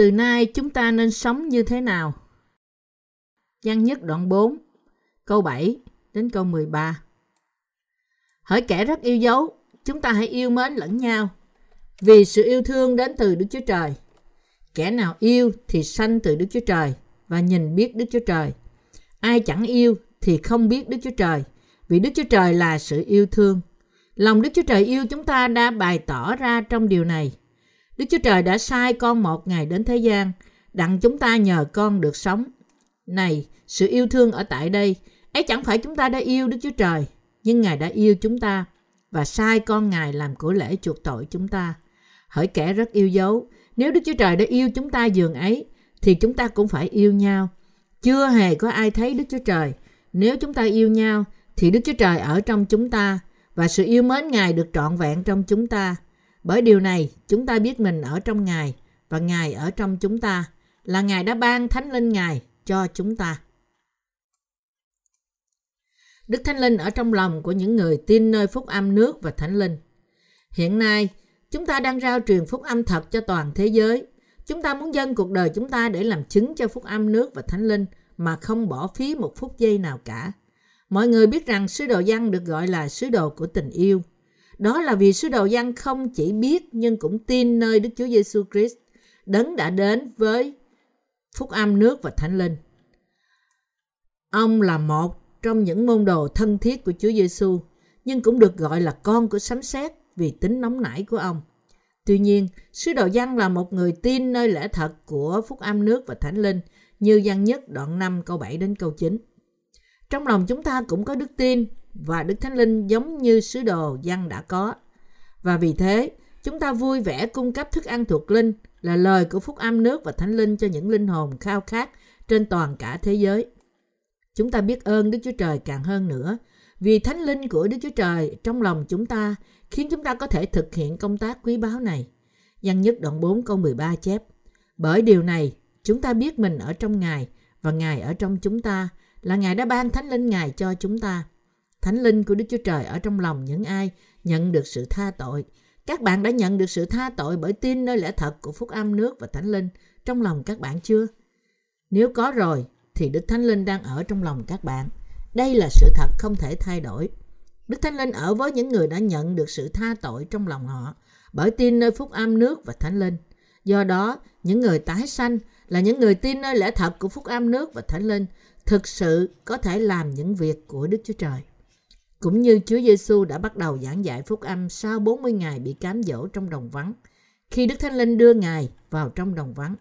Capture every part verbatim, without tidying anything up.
Từ nay chúng ta nên sống như thế nào? Giăng nhất đoạn bốn, câu bảy đến câu mười ba. Hỡi kẻ rất yêu dấu, chúng ta hãy yêu mến lẫn nhau, vì sự yêu thương đến từ Đức Chúa Trời. Kẻ nào yêu thì sanh từ Đức Chúa Trời và nhìn biết Đức Chúa Trời. Ai chẳng yêu thì không biết Đức Chúa Trời, vì Đức Chúa Trời là sự yêu thương. Lòng Đức Chúa Trời yêu chúng ta đã bày tỏ ra trong điều này. Đức Chúa Trời đã sai con một ngày đến thế gian, đặng chúng ta nhờ con được sống. Này, sự yêu thương ở tại đây, ấy chẳng phải chúng ta đã yêu Đức Chúa Trời, nhưng Ngài đã yêu chúng ta và sai con Ngài làm của lễ chuộc tội chúng ta. Hỡi kẻ rất yêu dấu, nếu Đức Chúa Trời đã yêu chúng ta dường ấy, thì chúng ta cũng phải yêu nhau. Chưa hề có ai thấy Đức Chúa Trời. Nếu chúng ta yêu nhau, thì Đức Chúa Trời ở trong chúng ta, và sự yêu mến Ngài được trọn vẹn trong chúng ta. Bởi điều này, chúng ta biết mình ở trong Ngài, và Ngài ở trong chúng ta, là Ngài đã ban Thánh Linh Ngài cho chúng ta. Đức Thánh Linh ở trong lòng của những người tin nơi Phúc Âm Nước và Thánh Linh. Hiện nay, chúng ta đang rao truyền Phúc Âm thật cho toàn thế giới. Chúng ta muốn dâng cuộc đời chúng ta để làm chứng cho Phúc Âm Nước và Thánh Linh mà không bỏ phí một phút giây nào cả. Mọi người biết rằng sứ đồ Giăng được gọi là sứ đồ của tình yêu. Đó là vì sứ đồ Giăng không chỉ biết nhưng cũng tin nơi Đức Chúa Jêsus Christ, Đấng đã đến với Phúc Âm Nước và Thánh Linh. Ông là một trong những môn đồ thân thiết của Chúa Giêsu, nhưng cũng được gọi là con của sấm sét vì tính nóng nảy của ông. Tuy nhiên, sứ đồ Giăng là một người tin nơi lẽ thật của Phúc Âm Nước và Thánh Linh, như Giăng nhất đoạn năm câu bảy đến câu chín. Trong lòng chúng ta cũng có đức tin và Đức Thánh Linh giống như sứ đồ Giăng đã có. Và vì thế, chúng ta vui vẻ cung cấp thức ăn thuộc linh là lời của Phúc Âm Nước và Thánh Linh cho những linh hồn khao khát trên toàn cả thế giới. Chúng ta biết ơn Đức Chúa Trời càng hơn nữa, vì Thánh Linh của Đức Chúa Trời trong lòng chúng ta khiến chúng ta có thể thực hiện công tác quý báu này. Giăng nhất đoạn bốn câu mười ba chép: Bởi điều này, chúng ta biết mình ở trong Ngài và Ngài ở trong chúng ta, là Ngài đã ban Thánh Linh Ngài cho chúng ta. Thánh Linh của Đức Chúa Trời ở trong lòng những ai nhận được sự tha tội. Các bạn đã nhận được sự tha tội bởi tin nơi lẽ thật của Phúc Âm Nước và Thánh Linh trong lòng các bạn chưa? Nếu có rồi, thì Đức Thánh Linh đang ở trong lòng các bạn. Đây là sự thật không thể thay đổi. Đức Thánh Linh ở với những người đã nhận được sự tha tội trong lòng họ bởi tin nơi Phúc Âm Nước và Thánh Linh. Do đó, những người tái sanh là những người tin nơi lẽ thật của Phúc Âm Nước và Thánh Linh thực sự có thể làm những việc của Đức Chúa Trời. Cũng như Chúa Giêsu đã bắt đầu giảng dạy Phúc Âm sau bốn mươi ngày bị cám dỗ trong đồng vắng, khi Đức Thánh Linh đưa Ngài vào trong đồng vắng,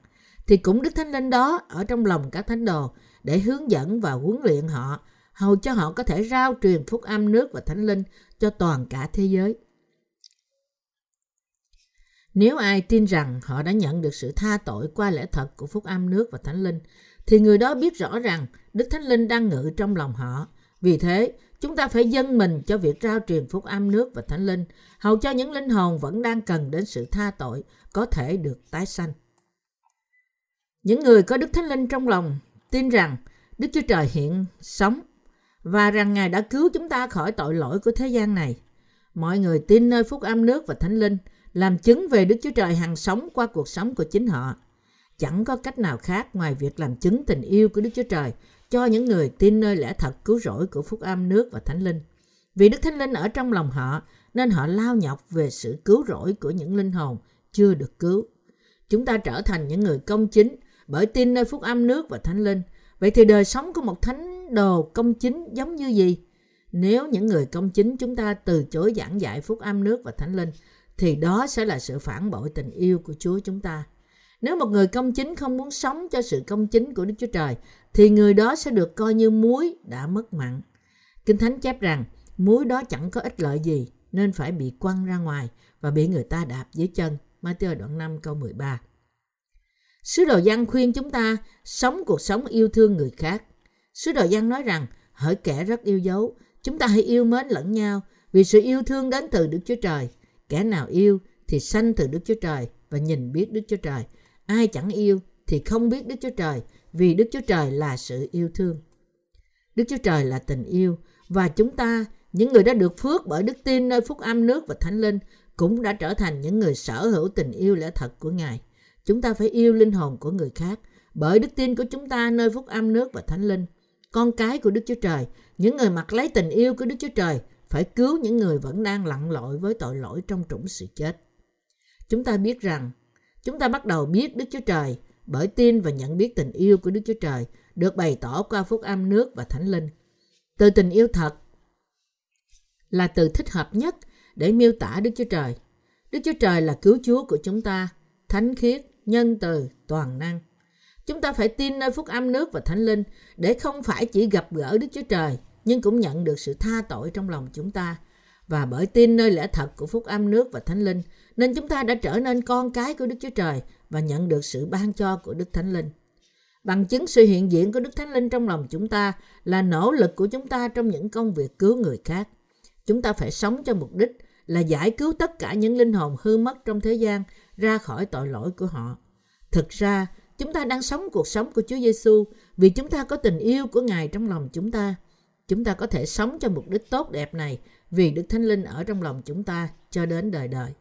thì cũng Đức Thánh Linh đó ở trong lòng các thánh đồ để hướng dẫn và huấn luyện họ, hầu cho họ có thể rao truyền Phúc Âm Nước và Thánh Linh cho toàn cả thế giới. Nếu ai tin rằng họ đã nhận được sự tha tội qua lẽ thật của Phúc Âm Nước và Thánh Linh, thì người đó biết rõ rằng Đức Thánh Linh đang ngự trong lòng họ. Vì thế, chúng ta phải dâng mình cho việc rao truyền Phúc Âm Nước và Thánh Linh, hầu cho những linh hồn vẫn đang cần đến sự tha tội có thể được tái sanh. Những người có Đức Thánh Linh trong lòng tin rằng Đức Chúa Trời hiện sống và rằng Ngài đã cứu chúng ta khỏi tội lỗi của thế gian này. Mọi người tin nơi Phúc Âm Nước và Thánh Linh làm chứng về Đức Chúa Trời hằng sống qua cuộc sống của chính họ. Chẳng có cách nào khác ngoài việc làm chứng tình yêu của Đức Chúa Trời cho những người tin nơi lẽ thật cứu rỗi của Phúc Âm Nước và Thánh Linh. Vì Đức Thánh Linh ở trong lòng họ nên họ lao nhọc về sự cứu rỗi của những linh hồn chưa được cứu. Chúng ta trở thành những người công chính bởi tin nơi Phúc Âm Nước và Thánh Linh. Vậy thì đời sống của một thánh đồ công chính giống như gì? Nếu những người công chính chúng ta từ chối giảng dạy Phúc Âm Nước và Thánh Linh, thì đó sẽ là sự phản bội tình yêu của Chúa chúng ta. Nếu một người công chính không muốn sống cho sự công chính của Đức Chúa Trời, thì người đó sẽ được coi như muối đã mất mặn. Kinh Thánh chép rằng muối đó chẳng có ích lợi gì nên phải bị quăng ra ngoài và bị người ta đạp dưới chân. Ma-thi-ơ đoạn năm câu mười ba. Sứ đồ Giăng khuyên chúng ta sống cuộc sống yêu thương người khác. Sứ đồ Giăng nói rằng hỡi kẻ rất yêu dấu, chúng ta hãy yêu mến lẫn nhau vì sự yêu thương đến từ Đức Chúa Trời. Kẻ nào yêu thì sanh từ Đức Chúa Trời và nhìn biết Đức Chúa Trời. Ai chẳng yêu thì không biết Đức Chúa Trời, vì Đức Chúa Trời là sự yêu thương. Đức Chúa Trời là tình yêu, và chúng ta, những người đã được phước bởi đức tin nơi Phúc Âm Nước và Thánh Linh, cũng đã trở thành những người sở hữu tình yêu lẽ thật của Ngài. Chúng ta phải yêu linh hồn của người khác bởi đức tin của chúng ta nơi Phúc Âm Nước và Thánh Linh. Con cái của Đức Chúa Trời, những người mặc lấy tình yêu của Đức Chúa Trời phải cứu những người vẫn đang lặn lội với tội lỗi trong trũng sự chết. Chúng ta biết rằng, chúng ta bắt đầu biết Đức Chúa Trời bởi tin và nhận biết tình yêu của Đức Chúa Trời được bày tỏ qua Phúc Âm Nước và Thánh Linh. Từ tình yêu thật là từ thích hợp nhất để miêu tả Đức Chúa Trời. Đức Chúa Trời là cứu Chúa của chúng ta, thánh khiết, nhân từ, toàn năng. Chúng ta phải tin nơi Phúc Âm Nước và Thánh Linh để không phải chỉ gặp gỡ Đức Chúa Trời, nhưng cũng nhận được sự tha tội trong lòng chúng ta. Và bởi tin nơi lẽ thật của Phúc Âm Nước và Thánh Linh, nên chúng ta đã trở nên con cái của Đức Chúa Trời và nhận được sự ban cho của Đức Thánh Linh. Bằng chứng sự hiện diện của Đức Thánh Linh trong lòng chúng ta là nỗ lực của chúng ta trong những công việc cứu người khác. Chúng ta phải sống cho mục đích là giải cứu tất cả những linh hồn hư mất trong thế gian ra khỏi tội lỗi của họ. Thực ra, chúng ta đang sống cuộc sống của Chúa Giêsu vì chúng ta có tình yêu của Ngài trong lòng chúng ta. Chúng ta có thể sống cho mục đích tốt đẹp này vì Đức Thánh Linh ở trong lòng chúng ta cho đến đời đời.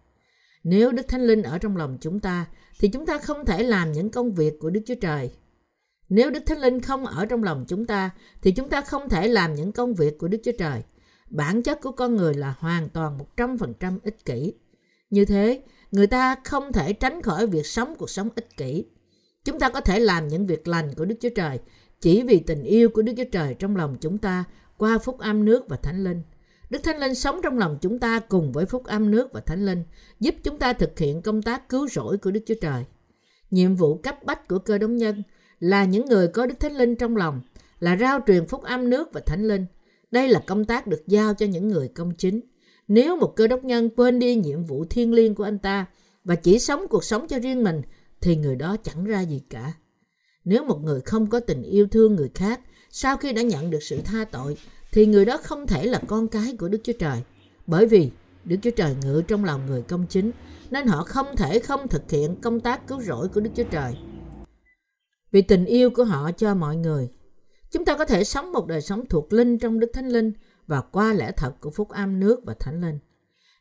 Nếu Đức Thánh Linh ở trong lòng chúng ta, thì chúng ta không thể làm những công việc của Đức Chúa Trời. Nếu Đức Thánh Linh không ở trong lòng chúng ta, thì chúng ta không thể làm những công việc của Đức Chúa Trời. Bản chất của con người là hoàn toàn một trăm phần trăm ích kỷ. Như thế, người ta không thể tránh khỏi việc sống cuộc sống ích kỷ. Chúng ta có thể làm những việc lành của Đức Chúa Trời chỉ vì tình yêu của Đức Chúa Trời trong lòng chúng ta qua Phúc Âm Nước và Thánh Linh. Đức Thánh Linh sống trong lòng chúng ta cùng với Phúc Âm Nước và Thánh Linh giúp chúng ta thực hiện công tác cứu rỗi của Đức Chúa Trời. Nhiệm vụ cấp bách của cơ đốc nhân là những người có Đức Thánh Linh trong lòng là rao truyền Phúc Âm Nước và Thánh Linh. Đây là công tác được giao cho những người công chính. Nếu một cơ đốc nhân quên đi nhiệm vụ thiêng liêng của anh ta và chỉ sống cuộc sống cho riêng mình, thì người đó chẳng ra gì cả. Nếu một người không có tình yêu thương người khác sau khi đã nhận được sự tha tội, thì người đó không thể là con cái của Đức Chúa Trời. Bởi vì Đức Chúa Trời ngự trong lòng người công chính, nên họ không thể không thực hiện công tác cứu rỗi của Đức Chúa Trời vì tình yêu của họ cho mọi người. Chúng ta có thể sống một đời sống thuộc linh trong Đức Thánh Linh và qua lẽ thật của Phúc Âm Nước và Thánh Linh.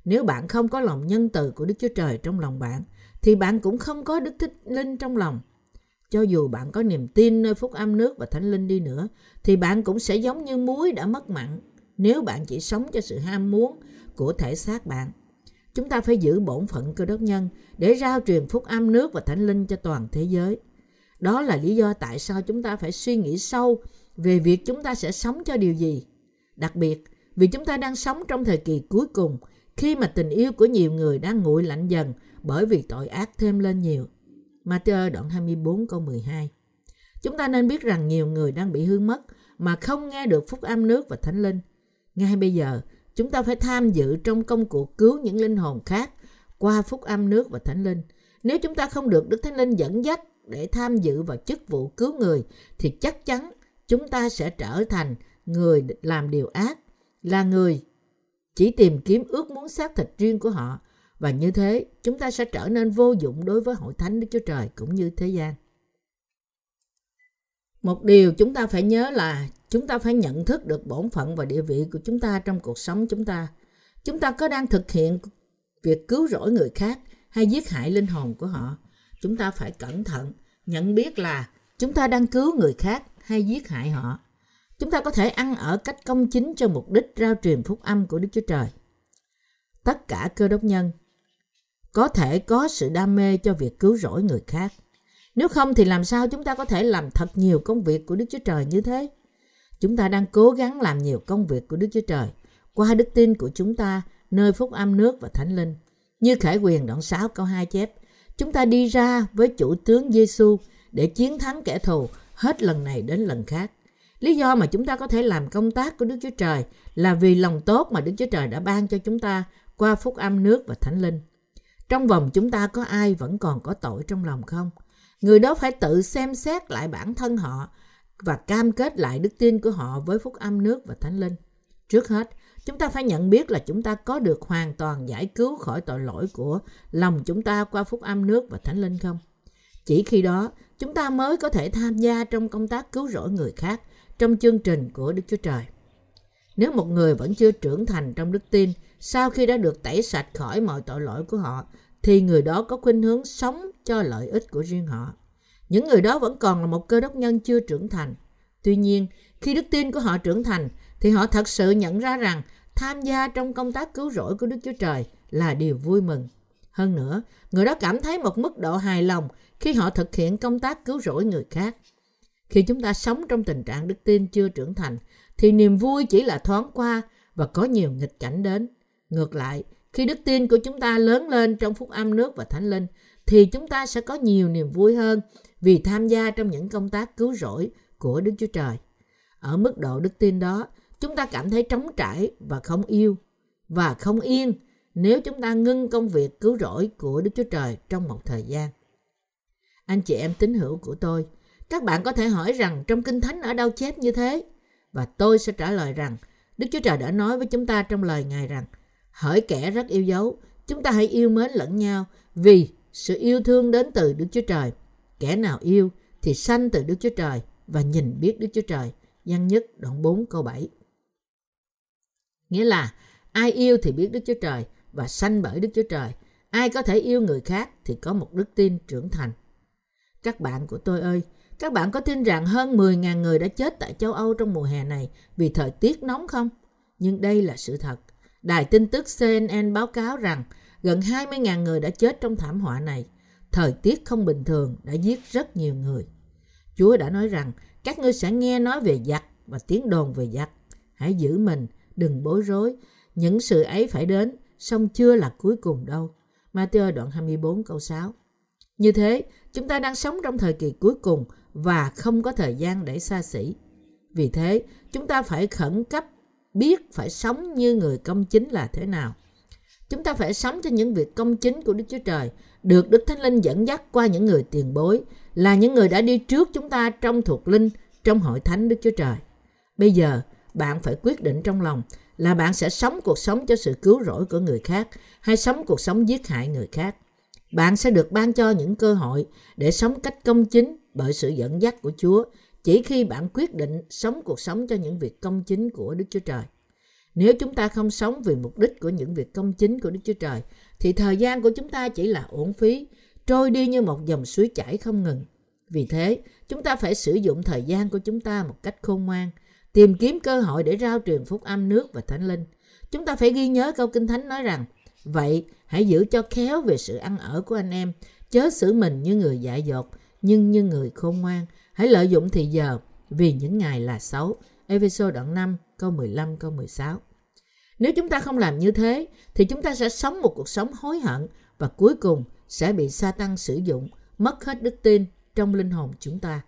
Nếu bạn không có lòng nhân từ của Đức Chúa Trời trong lòng bạn, thì bạn cũng không có Đức Thánh Linh trong lòng. Cho dù bạn có niềm tin nơi Phúc Âm Nước và Thánh Linh đi nữa, thì bạn cũng sẽ giống như muối đã mất mặn nếu bạn chỉ sống cho sự ham muốn của thể xác bạn. Chúng ta phải giữ bổn phận cơ đốc nhân để rao truyền Phúc Âm Nước và Thánh Linh cho toàn thế giới. Đó là lý do tại sao chúng ta phải suy nghĩ sâu về việc chúng ta sẽ sống cho điều gì. Đặc biệt, vì chúng ta đang sống trong thời kỳ cuối cùng, khi mà tình yêu của nhiều người đang nguội lạnh dần bởi vì tội ác thêm lên nhiều. Ma-thi-ơ đoạn hai mươi bốn câu mười hai. Chúng ta nên biết rằng nhiều người đang bị hư mất mà không nghe được Phúc Âm Nước và Thánh Linh. Ngay bây giờ, chúng ta phải tham dự trong công cuộc cứu những linh hồn khác qua Phúc Âm Nước và Thánh Linh. Nếu chúng ta không được Đức Thánh Linh dẫn dắt để tham dự vào chức vụ cứu người, thì chắc chắn chúng ta sẽ trở thành người làm điều ác, là người chỉ tìm kiếm ước muốn xác thịt riêng của họ. Và như thế, chúng ta sẽ trở nên vô dụng đối với hội thánh Đức Chúa Trời cũng như thế gian. Một điều chúng ta phải nhớ là chúng ta phải nhận thức được bổn phận và địa vị của chúng ta trong cuộc sống chúng ta. Chúng ta có đang thực hiện việc cứu rỗi người khác hay giết hại linh hồn của họ? Chúng ta phải cẩn thận, nhận biết là chúng ta đang cứu người khác hay giết hại họ. Chúng ta có thể ăn ở cách công chính cho mục đích rao truyền Phúc Âm của Đức Chúa Trời. Tất cả cơ đốc nhân có thể có sự đam mê cho việc cứu rỗi người khác. Nếu không thì làm sao chúng ta có thể làm thật nhiều công việc của Đức Chúa Trời như thế? Chúng ta đang cố gắng làm nhiều công việc của Đức Chúa Trời qua đức tin của chúng ta nơi Phúc Âm Nước và Thánh Linh. Như Khải Huyền đoạn sáu câu hai chép, chúng ta đi ra với chủ tướng Giêsu để chiến thắng kẻ thù hết lần này đến lần khác. Lý do mà chúng ta có thể làm công tác của Đức Chúa Trời là vì lòng tốt mà Đức Chúa Trời đã ban cho chúng ta qua Phúc Âm Nước và Thánh Linh. Trong vòng chúng ta có ai vẫn còn có tội trong lòng không? Người đó phải tự xem xét lại bản thân họ và cam kết lại đức tin của họ với Phúc Âm Nước và Thánh Linh. Trước hết, chúng ta phải nhận biết là chúng ta có được hoàn toàn giải cứu khỏi tội lỗi của lòng chúng ta qua Phúc Âm Nước và Thánh Linh không? Chỉ khi đó, chúng ta mới có thể tham gia trong công tác cứu rỗi người khác trong chương trình của Đức Chúa Trời. Nếu một người vẫn chưa trưởng thành trong đức tin sau khi đã được tẩy sạch khỏi mọi tội lỗi của họ, thì người đó có khuynh hướng sống cho lợi ích của riêng họ. Những người đó vẫn còn là một cơ đốc nhân chưa trưởng thành. Tuy nhiên, khi đức tin của họ trưởng thành, thì họ thật sự nhận ra rằng tham gia trong công tác cứu rỗi của Đức Chúa Trời là điều vui mừng. Hơn nữa, người đó cảm thấy một mức độ hài lòng khi họ thực hiện công tác cứu rỗi người khác. Khi chúng ta sống trong tình trạng đức tin chưa trưởng thành, thì niềm vui chỉ là thoáng qua và có nhiều nghịch cảnh đến. Ngược lại, khi đức tin của chúng ta lớn lên trong Phúc Âm Nước và Thánh Linh, thì chúng ta sẽ có nhiều niềm vui hơn vì tham gia trong những công tác cứu rỗi của Đức Chúa Trời. Ở mức độ đức tin đó, chúng ta cảm thấy trống trải và không yêu và không yên nếu chúng ta ngưng công việc cứu rỗi của Đức Chúa Trời trong một thời gian. Anh chị em tín hữu của tôi, các bạn có thể hỏi rằng trong Kinh Thánh ở đâu chép như thế? Và tôi sẽ trả lời rằng Đức Chúa Trời đã nói với chúng ta trong lời Ngài rằng: hỡi kẻ rất yêu dấu, chúng ta hãy yêu mến lẫn nhau, vì sự yêu thương đến từ Đức Chúa Trời. Kẻ nào yêu thì sanh từ Đức Chúa Trời và nhìn biết Đức Chúa Trời. Giăng nhất đoạn bốn câu bảy. Nghĩa là ai yêu thì biết Đức Chúa Trời và sanh bởi Đức Chúa Trời. Ai có thể yêu người khác thì có một đức tin trưởng thành. Các bạn của tôi ơi, các bạn có tin rằng hơn mười nghìn người đã chết tại châu Âu trong mùa hè này vì thời tiết nóng không? Nhưng đây là sự thật. Đài tin tức C N N báo cáo rằng gần hai mươi nghìn người đã chết trong thảm họa này. Thời tiết không bình thường đã giết rất nhiều người. Chúa đã nói rằng các ngươi sẽ nghe nói về giặc và tiếng đồn về giặc. Hãy giữ mình, đừng bối rối. Những sự ấy phải đến, song chưa là cuối cùng đâu. Ma-thi-ơ đoạn hai mươi tư câu sáu. Như thế, chúng ta đang sống trong thời kỳ cuối cùng và không có thời gian để xa xỉ. Vì thế, chúng ta phải khẩn cấp biết phải sống như người công chính là thế nào. Chúng ta phải sống cho những việc công chính của Đức Chúa Trời, được Đức Thánh Linh dẫn dắt qua những người tiền bối, là những người đã đi trước chúng ta trong thuộc linh, trong hội thánh Đức Chúa Trời. Bây giờ, bạn phải quyết định trong lòng là bạn sẽ sống cuộc sống cho sự cứu rỗi của người khác hay sống cuộc sống giết hại người khác. Bạn sẽ được ban cho những cơ hội để sống cách công chính bởi sự dẫn dắt của Chúa chỉ khi bạn quyết định sống cuộc sống cho những việc công chính của Đức Chúa Trời. Nếu chúng ta không sống vì mục đích của những việc công chính của Đức Chúa Trời, thì thời gian của chúng ta chỉ là uổng phí, trôi đi như một dòng suối chảy không ngừng. Vì thế, chúng ta phải sử dụng thời gian của chúng ta một cách khôn ngoan, tìm kiếm cơ hội để rao truyền Phúc Âm Nước và Thánh Linh. Chúng ta phải ghi nhớ câu Kinh Thánh nói rằng: vậy, hãy giữ cho khéo về sự ăn ở của anh em, chớ xử mình như người dại dột, nhưng như người khôn ngoan. Hãy lợi dụng thì giờ, vì những ngày là xấu. Ê-phê-sô đoạn năm, câu mười lăm, câu mười sáu. Nếu chúng ta không làm như thế, thì chúng ta sẽ sống một cuộc sống hối hận và cuối cùng sẽ bị Sa-tan sử dụng, mất hết đức tin trong linh hồn chúng ta.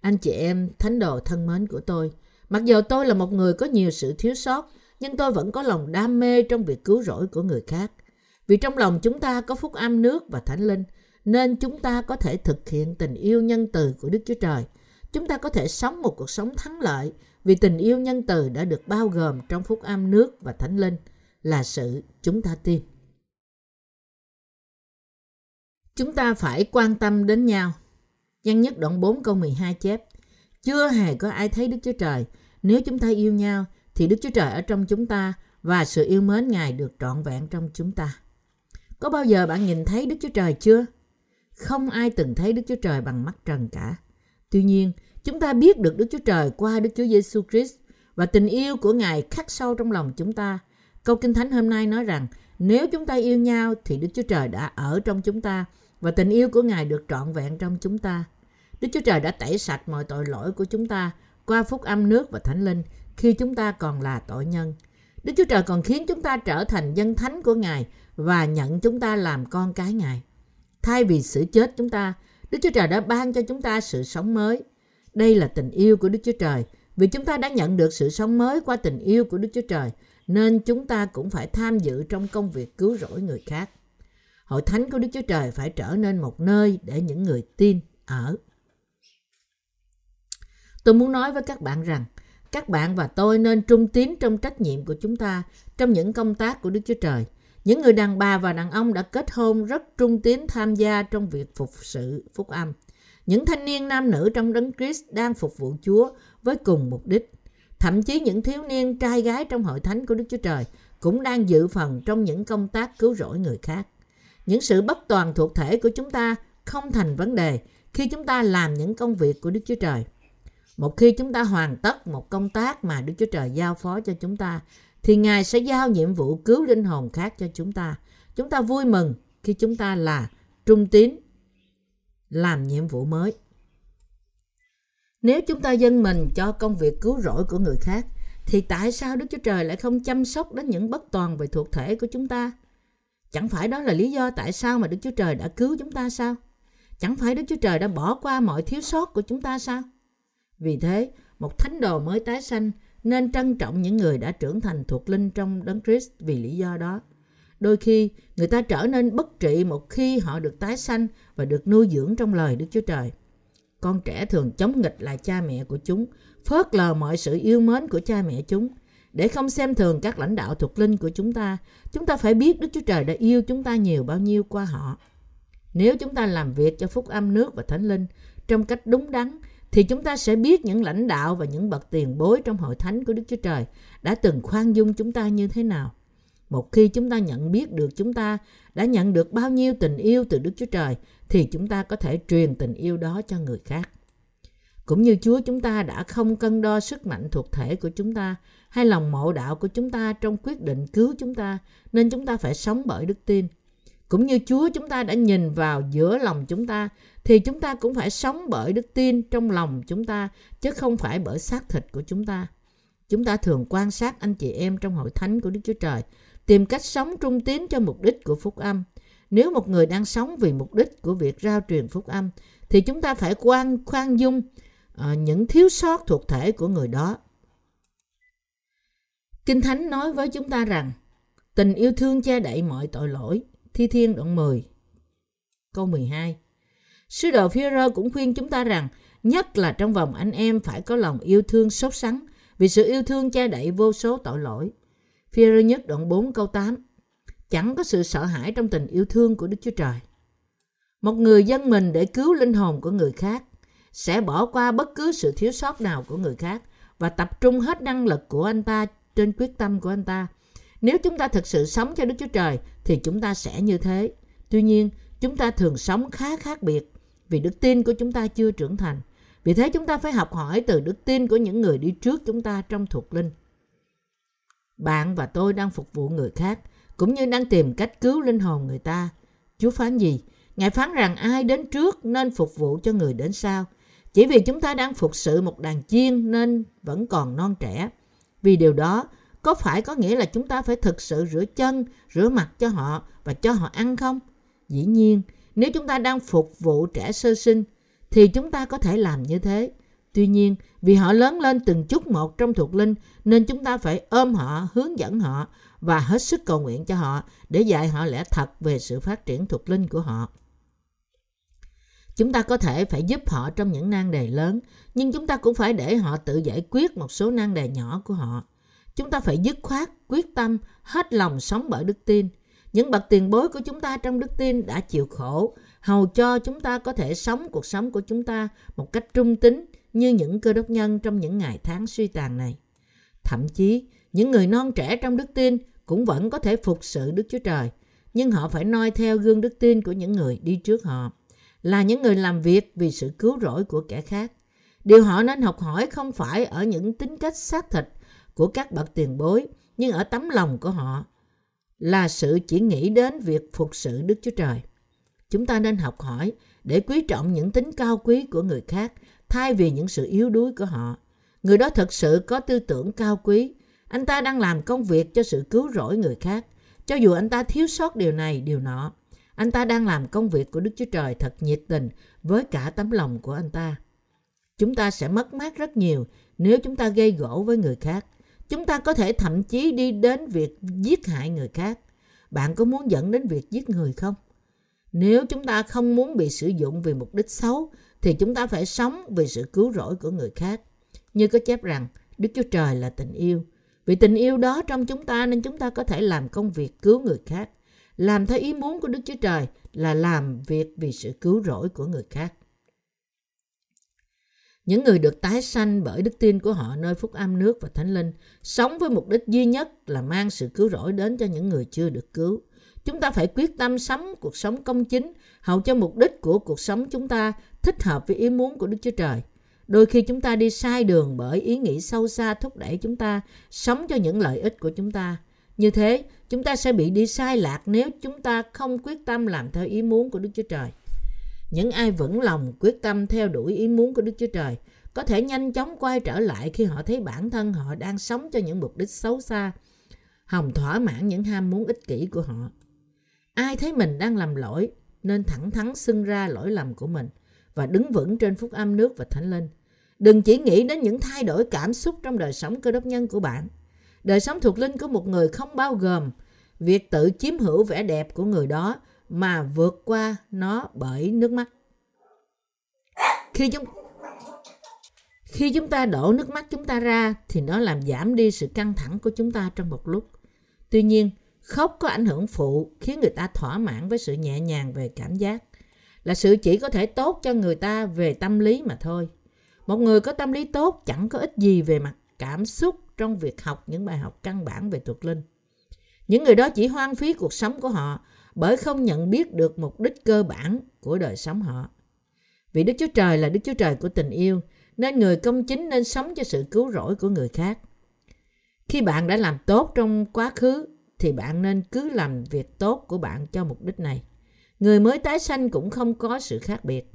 Anh chị em thánh đồ thân mến của tôi, mặc dù tôi là một người có nhiều sự thiếu sót, nhưng tôi vẫn có lòng đam mê trong việc cứu rỗi của người khác. Vì trong lòng chúng ta có Phúc Âm Nước và Thánh Linh, nên chúng ta có thể thực hiện tình yêu nhân từ của Đức Chúa Trời. Chúng ta có thể sống một cuộc sống thắng lợi vì tình yêu nhân từ đã được bao gồm trong Phúc Âm Nước và Thánh Linh là sự chúng ta tin. Chúng ta phải quan tâm đến nhau. Giăng nhất đoạn bốn câu mười hai chép: chưa hề có ai thấy Đức Chúa Trời. Nếu chúng ta yêu nhau thì Đức Chúa Trời ở trong chúng ta và sự yêu mến Ngài được trọn vẹn trong chúng ta. Có bao giờ bạn nhìn thấy Đức Chúa Trời chưa? Không ai từng thấy Đức Chúa Trời bằng mắt trần cả. Tuy nhiên, chúng ta biết được Đức Chúa Trời qua Đức Chúa Jêsus Christ và tình yêu của Ngài khắc sâu trong lòng chúng ta. Câu Kinh Thánh hôm nay nói rằng nếu chúng ta yêu nhau thì Đức Chúa Trời đã ở trong chúng ta và tình yêu của Ngài được trọn vẹn trong chúng ta. Đức Chúa Trời đã tẩy sạch mọi tội lỗi của chúng ta qua Phúc Âm Nước và Thánh Linh khi chúng ta còn là tội nhân. Đức Chúa Trời còn khiến chúng ta trở thành dân thánh của Ngài và nhận chúng ta làm con cái Ngài. Thay vì sự chết chúng ta, Đức Chúa Trời đã ban cho chúng ta sự sống mới. Đây là tình yêu của Đức Chúa Trời. Vì chúng ta đã nhận được sự sống mới qua tình yêu của Đức Chúa Trời, nên chúng ta cũng phải tham dự trong công việc cứu rỗi người khác. Hội thánh của Đức Chúa Trời phải trở nên một nơi để những người tin ở. Tôi muốn nói với các bạn rằng, các bạn và tôi nên trung tín trong trách nhiệm của chúng ta trong những công tác của Đức Chúa Trời. Những người đàn bà và đàn ông đã kết hôn rất trung tín tham gia trong việc phục sự phúc âm. Những thanh niên nam nữ trong Đấng Christ đang phục vụ Chúa với cùng mục đích. Thậm chí những thiếu niên trai gái trong hội thánh của Đức Chúa Trời cũng đang dự phần trong những công tác cứu rỗi người khác. Những sự bất toàn thuộc thể của chúng ta không thành vấn đề khi chúng ta làm những công việc của Đức Chúa Trời. Một khi chúng ta hoàn tất một công tác mà Đức Chúa Trời giao phó cho chúng ta, thì Ngài sẽ giao nhiệm vụ cứu linh hồn khác cho chúng ta. Chúng ta vui mừng khi chúng ta là trung tín, làm nhiệm vụ mới. Nếu chúng ta dâng mình cho công việc cứu rỗi của người khác, thì tại sao Đức Chúa Trời lại không chăm sóc đến những bất toàn về thuộc thể của chúng ta? Chẳng phải đó là lý do tại sao mà Đức Chúa Trời đã cứu chúng ta sao? Chẳng phải Đức Chúa Trời đã bỏ qua mọi thiếu sót của chúng ta sao? Vì thế, một thánh đồ mới tái sanh nên trân trọng những người đã trưởng thành thuộc linh trong Đấng Christ vì lý do đó. Đôi khi, người ta trở nên bất trị một khi họ được tái sanh và được nuôi dưỡng trong lời Đức Chúa Trời. Con trẻ thường chống nghịch lại cha mẹ của chúng, phớt lờ mọi sự yêu mến của cha mẹ chúng. Để không xem thường các lãnh đạo thuộc linh của chúng ta, chúng ta phải biết Đức Chúa Trời đã yêu chúng ta nhiều bao nhiêu qua họ. Nếu chúng ta làm việc cho Phúc Âm Nước và Thánh Linh trong cách đúng đắn, thì chúng ta sẽ biết những lãnh đạo và những bậc tiền bối trong hội thánh của Đức Chúa Trời đã từng khoan dung chúng ta như thế nào. Một khi chúng ta nhận biết được chúng ta đã nhận được bao nhiêu tình yêu từ Đức Chúa Trời, thì chúng ta có thể truyền tình yêu đó cho người khác. Cũng như Chúa chúng ta đã không cân đo sức mạnh thuộc thể của chúng ta hay lòng mộ đạo của chúng ta trong quyết định cứu chúng ta, nên chúng ta phải sống bởi đức tin. Cũng như Chúa chúng ta đã nhìn vào giữa lòng chúng ta, thì chúng ta cũng phải sống bởi đức tin trong lòng chúng ta, chứ không phải bởi xác thịt của chúng ta. Chúng ta thường quan sát anh chị em trong hội thánh của Đức Chúa Trời, tìm cách sống trung tín cho mục đích của phúc âm. Nếu một người đang sống vì mục đích của việc rao truyền phúc âm, thì chúng ta phải khoan, khoan dung uh, những thiếu sót thuộc thể của người đó. Kinh Thánh nói với chúng ta rằng, tình yêu thương che đậy mọi tội lỗi. Thi Thiên đoạn mười, câu mười hai. Sứ đồ Phêrô cũng khuyên chúng ta rằng, nhất là trong vòng anh em phải có lòng yêu thương sốt sắng, vì sự yêu thương che đậy vô số tội lỗi. Phêrô nhất đoạn bốn câu tám. Chẳng có sự sợ hãi trong tình yêu thương của Đức Chúa Trời. Một người dâng mình để cứu linh hồn của người khác sẽ bỏ qua bất cứ sự thiếu sót nào của người khác và tập trung hết năng lực của anh ta trên quyết tâm của anh ta. Nếu chúng ta thực sự sống cho Đức Chúa Trời thì chúng ta sẽ như thế. Tuy nhiên, chúng ta thường sống khá khác biệt vì đức tin của chúng ta chưa trưởng thành. Vì thế chúng ta phải học hỏi từ đức tin của những người đi trước chúng ta trong thuộc linh. Bạn và tôi đang phục vụ người khác, cũng như đang tìm cách cứu linh hồn người ta. Chúa phán gì? Ngài phán rằng ai đến trước nên phục vụ cho người đến sau. Chỉ vì chúng ta đang phục sự một đàn chiên nên vẫn còn non trẻ. Vì điều đó, có phải có nghĩa là chúng ta phải thực sự rửa chân, rửa mặt cho họ và cho họ ăn không? Dĩ nhiên, nếu chúng ta đang phục vụ trẻ sơ sinh, thì chúng ta có thể làm như thế. Tuy nhiên, vì họ lớn lên từng chút một trong thuộc linh, nên chúng ta phải ôm họ, hướng dẫn họ và hết sức cầu nguyện cho họ để dạy họ lẽ thật về sự phát triển thuộc linh của họ. Chúng ta có thể phải giúp họ trong những nan đề lớn, nhưng chúng ta cũng phải để họ tự giải quyết một số nan đề nhỏ của họ. Chúng ta phải dứt khoát, quyết tâm, hết lòng sống bởi đức tin. Những bậc tiền bối của chúng ta trong đức tin đã chịu khổ, hầu cho chúng ta có thể sống cuộc sống của chúng ta một cách trung tín như những cơ đốc nhân trong những ngày tháng suy tàn này. Thậm chí, những người non trẻ trong đức tin cũng vẫn có thể phục sự Đức Chúa Trời, nhưng họ phải noi theo gương đức tin của những người đi trước họ, là những người làm việc vì sự cứu rỗi của kẻ khác. Điều họ nên học hỏi không phải ở những tính cách xác thịt của các bậc tiền bối, nhưng ở tấm lòng của họ là sự chỉ nghĩ đến việc phục sự Đức Chúa Trời. Chúng ta nên học hỏi để quý trọng những tính cao quý của người khác thay vì những sự yếu đuối của họ. Người đó thật sự có tư tưởng cao quý. Anh ta đang làm công việc cho sự cứu rỗi người khác, cho dù anh ta thiếu sót điều này, điều nọ. Anh ta đang làm công việc của Đức Chúa Trời thật nhiệt tình với cả tấm lòng của anh ta. Chúng ta sẽ mất mát rất nhiều nếu chúng ta gây gổ với người khác. Chúng ta có thể thậm chí đi đến việc giết hại người khác. Bạn có muốn dẫn đến việc giết người không? Nếu chúng ta không muốn bị sử dụng vì mục đích xấu, thì chúng ta phải sống vì sự cứu rỗi của người khác. Như có chép rằng, Đức Chúa Trời là tình yêu. Vì tình yêu đó trong chúng ta nên chúng ta có thể làm công việc cứu người khác. Làm theo ý muốn của Đức Chúa Trời là làm việc vì sự cứu rỗi của người khác. Những người được tái sanh bởi đức tin của họ nơi Phúc Âm Nước và Thánh Linh sống với mục đích duy nhất là mang sự cứu rỗi đến cho những người chưa được cứu. Chúng ta phải quyết tâm sống cuộc sống công chính, hầu cho mục đích của cuộc sống chúng ta thích hợp với ý muốn của Đức Chúa Trời. Đôi khi chúng ta đi sai đường bởi ý nghĩ sâu xa thúc đẩy chúng ta sống cho những lợi ích của chúng ta. Như thế, chúng ta sẽ bị đi sai lạc nếu chúng ta không quyết tâm làm theo ý muốn của Đức Chúa Trời. Những ai vững lòng quyết tâm theo đuổi ý muốn của Đức Chúa Trời có thể nhanh chóng quay trở lại khi họ thấy bản thân họ đang sống cho những mục đích xấu xa, hòng thỏa mãn những ham muốn ích kỷ của họ. Ai thấy mình đang làm lỗi nên thẳng thắn xưng ra lỗi lầm của mình và đứng vững trên Phúc Âm Nước và Thánh Linh. Đừng chỉ nghĩ đến những thay đổi cảm xúc trong đời sống cơ đốc nhân của bạn. Đời sống thuộc linh của một người không bao gồm việc tự chiếm hữu vẻ đẹp của người đó mà vượt qua nó bởi nước mắt. Khi chúng, khi chúng ta đổ nước mắt chúng ta ra thì nó làm giảm đi sự căng thẳng của chúng ta trong một lúc. Tuy nhiên, khóc có ảnh hưởng phụ khiến người ta thỏa mãn với sự nhẹ nhàng về cảm giác, là sự chỉ có thể tốt cho người ta về tâm lý mà thôi. Một người có tâm lý tốt chẳng có ích gì về mặt cảm xúc trong việc học những bài học căn bản về thuộc linh. Những người đó chỉ hoang phí cuộc sống của họ bởi không nhận biết được mục đích cơ bản của đời sống họ. Vì Đức Chúa Trời là Đức Chúa Trời của tình yêu, nên người công chính nên sống cho sự cứu rỗi của người khác. Khi bạn đã làm tốt trong quá khứ, thì bạn nên cứ làm việc tốt của bạn cho mục đích này. Người mới tái sanh cũng không có sự khác biệt.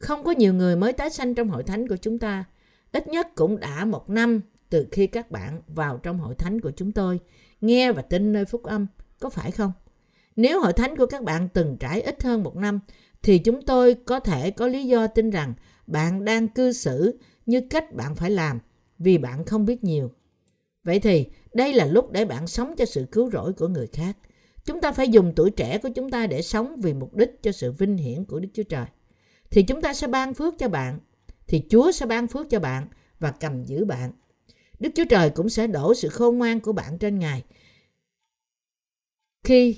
Không có nhiều người mới tái sanh trong hội thánh của chúng ta. Ít nhất cũng đã một năm từ khi các bạn vào trong hội thánh của chúng tôi, nghe và tin nơi phúc âm, có phải không? Nếu hội thánh của các bạn từng trải ít hơn một năm, thì chúng tôi có thể có lý do tin rằng bạn đang cư xử như cách bạn phải làm vì bạn không biết nhiều. Vậy thì đây là lúc để bạn sống cho sự cứu rỗi của người khác. Chúng ta phải dùng tuổi trẻ của chúng ta để sống vì mục đích cho sự vinh hiển của Đức Chúa Trời. Thì chúng ta sẽ ban phước cho bạn, thì Chúa sẽ ban phước cho bạn và cầm giữ bạn. Đức Chúa Trời cũng sẽ đổ sự khôn ngoan của bạn trên Ngài khi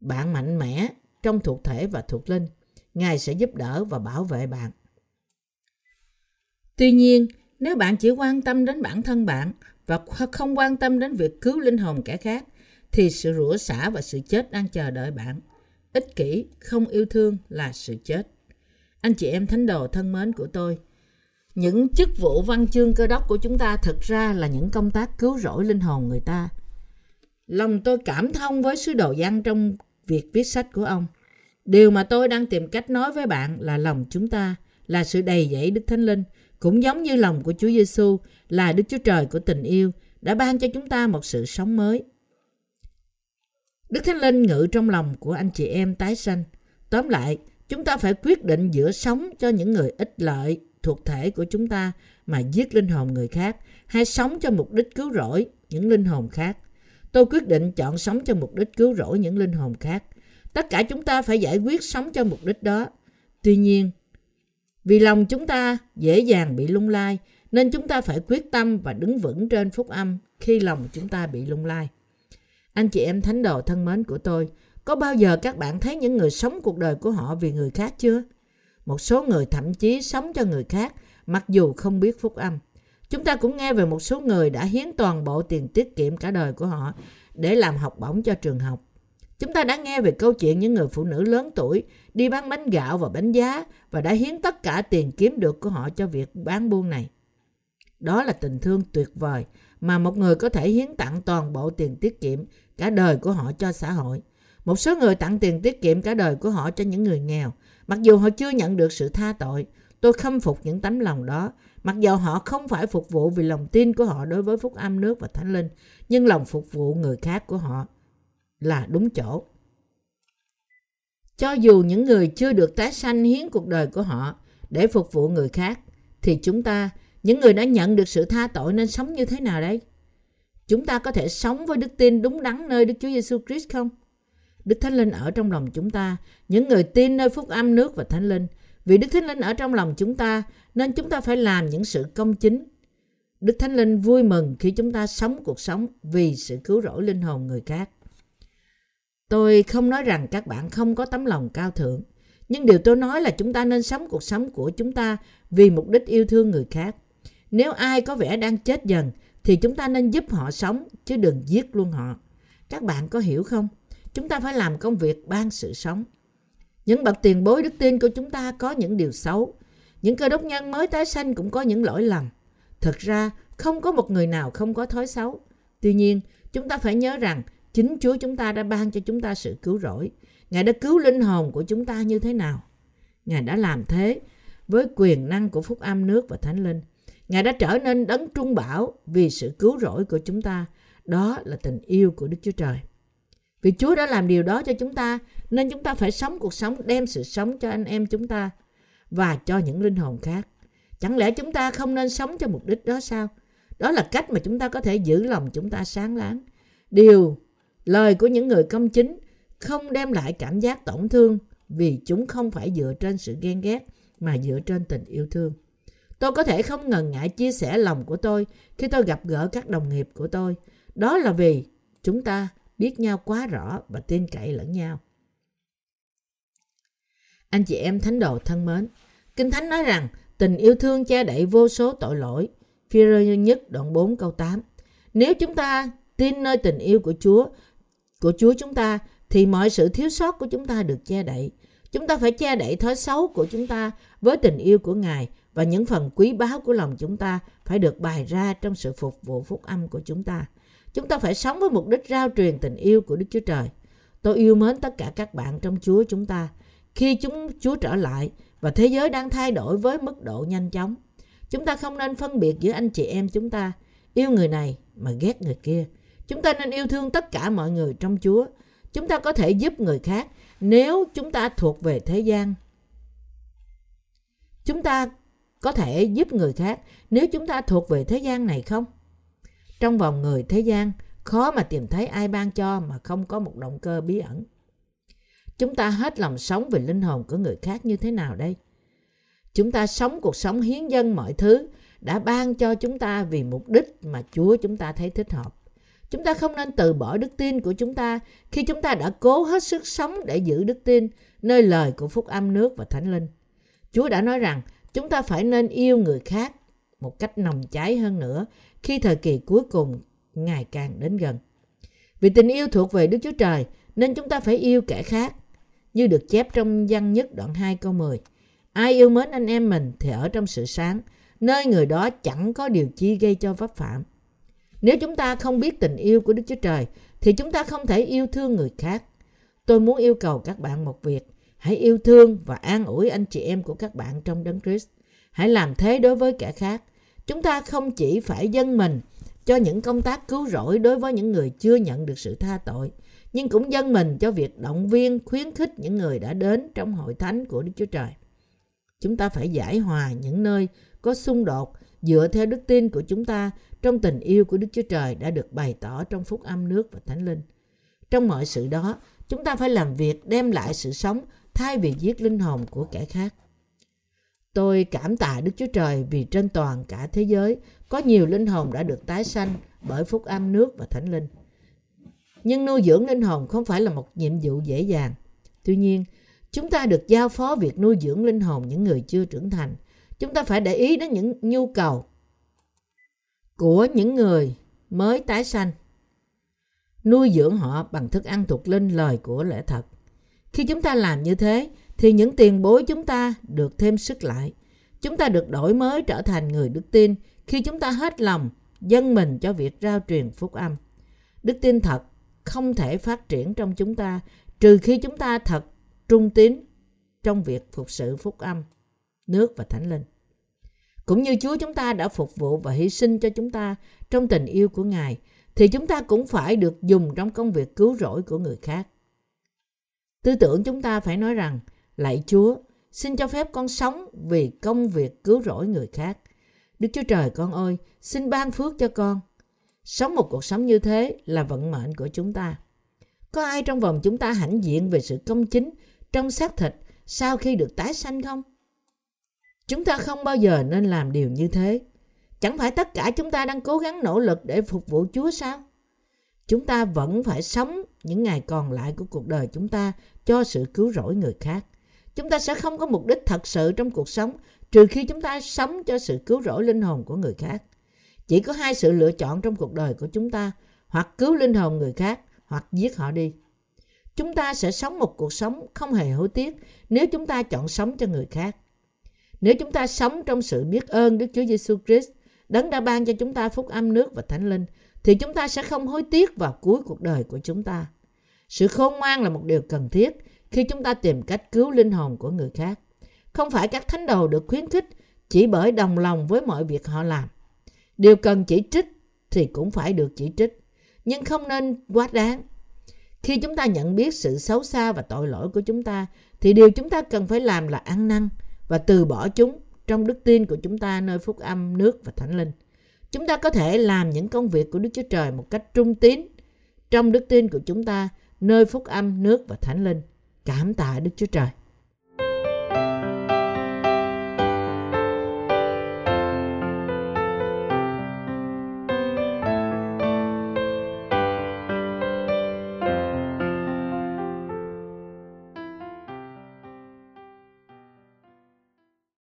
bạn mạnh mẽ trong thuộc thể và thuộc linh. Ngài sẽ giúp đỡ và bảo vệ bạn. Tuy nhiên, nếu bạn chỉ quan tâm đến bản thân bạn và không quan tâm đến việc cứu linh hồn kẻ khác, thì sự rủa xả và sự chết đang chờ đợi bạn. Ích kỷ, không yêu thương là sự chết. Anh chị em thánh đồ thân mến của tôi, những chức vụ văn chương cơ đốc của chúng ta thực ra là những công tác cứu rỗi linh hồn người ta. Lòng tôi cảm thông với sứ đồ Giăng trong việc viết sách của ông. Điều mà tôi đang tìm cách nói với bạn là lòng chúng ta là sự đầy dẫy Đức Thánh Linh, cũng giống như lòng của Chúa Giêsu là Đức Chúa Trời của tình yêu đã ban cho chúng ta một sự sống mới. Đức Thánh Linh ngự trong lòng của anh chị em tái sanh. Tóm lại, chúng ta phải quyết định giữa sống cho những người ích lợi thuộc thể của chúng ta mà giết linh hồn người khác, hay sống cho mục đích cứu rỗi những linh hồn khác. Tôi quyết định chọn sống cho mục đích cứu rỗi những linh hồn khác. Tất cả chúng ta phải giải quyết sống cho mục đích đó. Tuy nhiên, vì lòng chúng ta dễ dàng bị lung lay, nên chúng ta phải quyết tâm và đứng vững trên phúc âm khi lòng chúng ta bị lung lay. Anh chị em thánh đồ thân mến của tôi, có bao giờ các bạn thấy những người sống cuộc đời của họ vì người khác chưa? Một số người thậm chí sống cho người khác mặc dù không biết phúc âm. Chúng ta cũng nghe về một số người đã hiến toàn bộ tiền tiết kiệm cả đời của họ để làm học bổng cho trường học. Chúng ta đã nghe về câu chuyện những người phụ nữ lớn tuổi đi bán bánh gạo và bánh giá và đã hiến tất cả tiền kiếm được của họ cho việc bán buôn này. Đó là tình thương tuyệt vời mà một người có thể hiến tặng toàn bộ tiền tiết kiệm cả đời của họ cho xã hội. Một số người tặng tiền tiết kiệm cả đời của họ cho những người nghèo, mặc dù họ chưa nhận được sự tha tội. Tôi khâm phục những tấm lòng đó, mặc dù họ không phải phục vụ vì lòng tin của họ đối với phúc âm nước và thánh linh, nhưng lòng phục vụ người khác của họ là đúng chỗ. Cho dù những người chưa được tái sanh hiến cuộc đời của họ để phục vụ người khác, thì chúng ta, những người đã nhận được sự tha tội nên sống như thế nào đấy? Chúng ta có thể sống với đức tin đúng đắn nơi Đức Chúa Jêsus Christ không? Đức Thánh Linh ở trong lòng chúng ta, những người tin nơi phúc âm nước và Thánh Linh. Vì Đức Thánh Linh ở trong lòng chúng ta, nên chúng ta phải làm những sự công chính. Đức Thánh Linh vui mừng khi chúng ta sống cuộc sống vì sự cứu rỗi linh hồn người khác. Tôi không nói rằng các bạn không có tấm lòng cao thượng, nhưng điều tôi nói là chúng ta nên sống cuộc sống của chúng ta vì mục đích yêu thương người khác. Nếu ai có vẻ đang chết dần, thì chúng ta nên giúp họ sống, chứ đừng giết luôn họ. Các bạn có hiểu không? chúng ta phải làm công việc ban sự sống. Những bậc tiền bối đức tin của chúng ta có những điều xấu. Những cơ đốc nhân mới tái sanh cũng có những lỗi lầm. Thật ra, không có một người nào không có thói xấu. Tuy nhiên, chúng ta phải nhớ rằng chính Chúa chúng ta đã ban cho chúng ta sự cứu rỗi. Ngài đã cứu linh hồn của chúng ta như thế nào? Ngài đã làm thế với quyền năng của Phúc Âm Nước và Thánh Linh. Ngài đã trở nên đấng trung bảo vì sự cứu rỗi của chúng ta. Đó là tình yêu của Đức Chúa Trời. Vì Chúa đã làm điều đó cho chúng ta, nên chúng ta phải sống cuộc sống đem sự sống cho anh em chúng ta và cho những linh hồn khác. Chẳng lẽ chúng ta không nên sống cho mục đích đó sao? Đó là cách mà chúng ta có thể giữ lòng chúng ta sáng láng. Điều, lời của những người công chính không đem lại cảm giác tổn thương vì chúng không phải dựa trên sự ghen ghét mà dựa trên tình yêu thương. Tôi có thể không ngần ngại chia sẻ lòng của tôi khi tôi gặp gỡ các đồng nghiệp của tôi. Đó là vì chúng ta biết nhau quá rõ và tin cậy lẫn nhau. Anh chị em thánh đồ thân mến, Kinh Thánh nói rằng tình yêu thương che đậy vô số tội lỗi. Phi-rơ nhất đoạn bốn câu tám. Nếu chúng ta tin nơi tình yêu của Chúa, của Chúa chúng ta, thì mọi sự thiếu sót của chúng ta được che đậy. Chúng ta phải che đậy thói xấu của chúng ta với tình yêu của Ngài, và những phần quý báu của lòng chúng ta phải được bày ra trong sự phục vụ phúc âm của chúng ta. Chúng ta phải sống với mục đích rao truyền tình yêu của Đức Chúa Trời. Tôi yêu mến tất cả các bạn trong Chúa chúng ta. Khi chúng Chúa trở lại và thế giới đang thay đổi với mức độ nhanh chóng, chúng ta không nên phân biệt giữa anh chị em chúng ta, yêu người này mà ghét người kia. Chúng ta nên yêu thương tất cả mọi người trong Chúa. Chúng ta có thể giúp người khác nếu chúng ta thuộc về thế gian. Chúng ta có thể giúp người khác nếu chúng ta thuộc về thế gian này không? Trong vòng người thế gian, khó mà tìm thấy ai ban cho mà không có một động cơ bí ẩn. Chúng ta hết lòng sống vì linh hồn của người khác như thế nào đây? Chúng ta sống cuộc sống hiến dâng mọi thứ đã ban cho chúng ta vì mục đích mà Chúa chúng ta thấy thích hợp. Chúng ta không nên từ bỏ đức tin của chúng ta khi chúng ta đã cố hết sức sống để giữ đức tin nơi lời của Phúc Âm Nước và Thánh Linh. Chúa đã nói rằng chúng ta phải nên yêu người khác một cách nồng cháy hơn nữa khi thời kỳ cuối cùng ngày càng đến gần. Vì tình yêu thuộc về Đức Chúa Trời nên chúng ta phải yêu kẻ khác. Như được chép trong Giăng nhất đoạn hai câu mười. Ai yêu mến anh em mình thì ở trong sự sáng, nơi người đó chẳng có điều chi gây cho vấp phạm. Nếu chúng ta không biết tình yêu của Đức Chúa Trời thì chúng ta không thể yêu thương người khác. Tôi muốn yêu cầu các bạn một việc. Hãy yêu thương và an ủi anh chị em của các bạn trong Đấng Christ. Hãy làm thế đối với kẻ khác. Chúng ta không chỉ phải dâng mình cho những công tác cứu rỗi đối với những người chưa nhận được sự tha tội, nhưng cũng dâng mình cho việc động viên, khuyến khích những người đã đến trong hội thánh của Đức Chúa Trời. Chúng ta phải giải hòa những nơi có xung đột dựa theo đức tin của chúng ta trong tình yêu của Đức Chúa Trời đã được bày tỏ trong Phúc Âm Nước và Thánh Linh. Trong mọi sự đó, chúng ta phải làm việc đem lại sự sống thay vì giết linh hồn của kẻ khác. Tôi cảm tạ Đức Chúa Trời vì trên toàn cả thế giới có nhiều linh hồn đã được tái sanh bởi Phúc Âm Nước và Thánh Linh. Nhưng nuôi dưỡng linh hồn không phải là một nhiệm vụ dễ dàng. Tuy nhiên, chúng ta được giao phó việc nuôi dưỡng linh hồn những người chưa trưởng thành. Chúng ta phải để ý đến những nhu cầu của những người mới tái sanh. Nuôi dưỡng họ bằng thức ăn thuộc linh, lời của lẽ thật. Khi chúng ta làm như thế, thì những tiền bối chúng ta được thêm sức lại. Chúng ta được đổi mới trở thành người đức tin khi chúng ta hết lòng dâng mình cho việc rao truyền phúc âm. Đức tin thật không thể phát triển trong chúng ta trừ khi chúng ta thật trung tín trong việc phục sự phúc âm, nước và thánh linh. Cũng như Chúa chúng ta đã phục vụ và hy sinh cho chúng ta trong tình yêu của Ngài, thì chúng ta cũng phải được dùng trong công việc cứu rỗi của người khác. Tư tưởng chúng ta phải nói rằng, lạy Chúa, xin cho phép con sống vì công việc cứu rỗi người khác. Đức Chúa Trời con ơi, xin ban phước cho con. Sống một cuộc sống như thế là vận mệnh của chúng ta. Có ai trong vòng chúng ta hãnh diện về sự công chính trong xác thịt sau khi được tái sanh không? Chúng ta không bao giờ nên làm điều như thế. Chẳng phải tất cả chúng ta đang cố gắng nỗ lực để phục vụ Chúa sao? Chúng ta vẫn phải sống những ngày còn lại của cuộc đời chúng ta cho sự cứu rỗi người khác. Chúng ta sẽ không có mục đích thật sự trong cuộc sống trừ khi chúng ta sống cho sự cứu rỗi linh hồn của người khác. Chỉ có hai sự lựa chọn trong cuộc đời của chúng ta, hoặc cứu linh hồn người khác, hoặc giết họ đi. Chúng ta sẽ sống một cuộc sống không hề hối tiếc nếu chúng ta chọn sống cho người khác. Nếu chúng ta sống trong sự biết ơn Đức Chúa Jêsus Christ, Đấng đã ban cho chúng ta Phúc Âm Nước và Thánh Linh, thì chúng ta sẽ không hối tiếc vào cuối cuộc đời của chúng ta. Sự khôn ngoan là một điều cần thiết khi chúng ta tìm cách cứu linh hồn của người khác. Không phải các thánh đồ được khuyến khích chỉ bởi đồng lòng với mọi việc họ làm. Điều cần chỉ trích thì cũng phải được chỉ trích, nhưng không nên quá đáng. Khi chúng ta nhận biết sự xấu xa và tội lỗi của chúng ta, thì điều chúng ta cần phải làm là ăn năn và từ bỏ chúng trong đức tin của chúng ta nơi Phúc Âm Nước và Thánh Linh. Chúng ta có thể làm những công việc của Đức Chúa Trời một cách trung tín trong đức tin của chúng ta nơi Phúc Âm Nước và Thánh Linh. Cảm tạ Đức Chúa Trời.